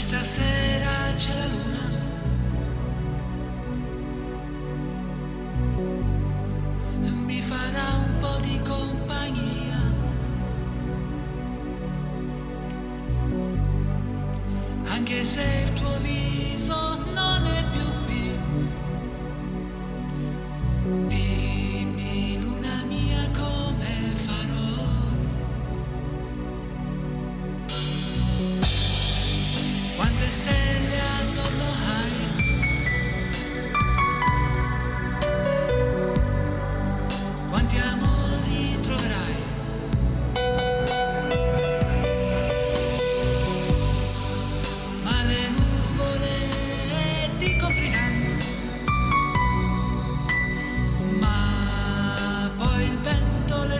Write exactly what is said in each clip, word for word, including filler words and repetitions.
Questa sera c'è la luna, mi farà un po' di compagnia. Anche se il tuo viso non è più qui, dimmi luna mia come farò. Quante stelle attorno hai?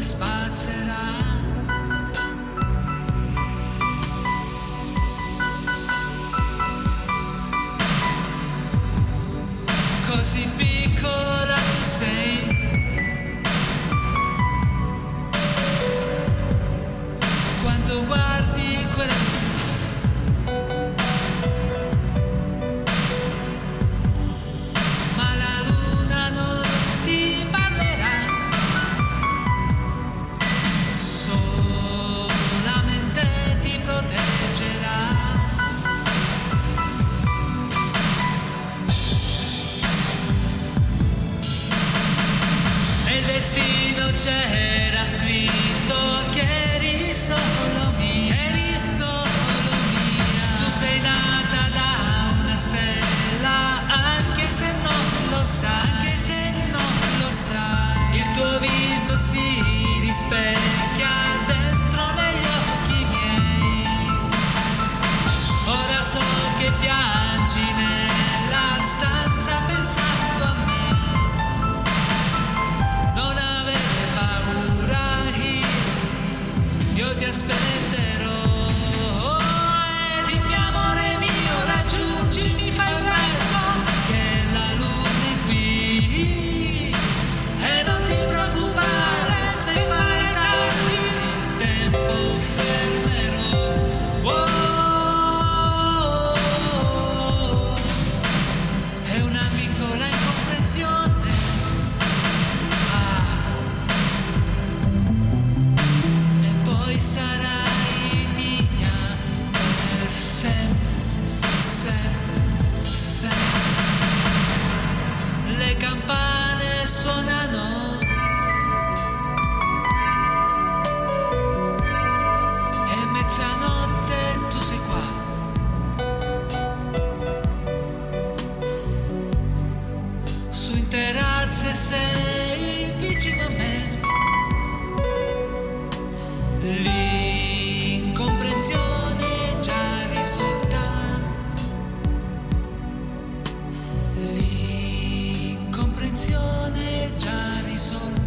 Spazzerà. Così piccola tu sei, quando guardi quella luna, ma la luna non ti parlerà. Destino c'era scritto che eri solo mia, eri solo mia. Tu sei nata da una stella, anche se non lo sai, anche se non lo sai. Il tuo viso si rispecchia dentro negli occhi miei. Ora so che piangi nella stanza pensando a me. Io ti aspetterò, e dimmi amore mio, raggiungimi, fai presto, che la luna è qui, e non ti preoccupare se fai tardi, il tempo fermerò. Oh, oh, oh, è una piccola incomprensione. Sarai mia per sempre, sempre, sempre. Le campane suonano e mezzanotte tu sei qua. Su in terrazze sei vicino a me. L'incomprensione già risolta, l'incomprensione già risolta.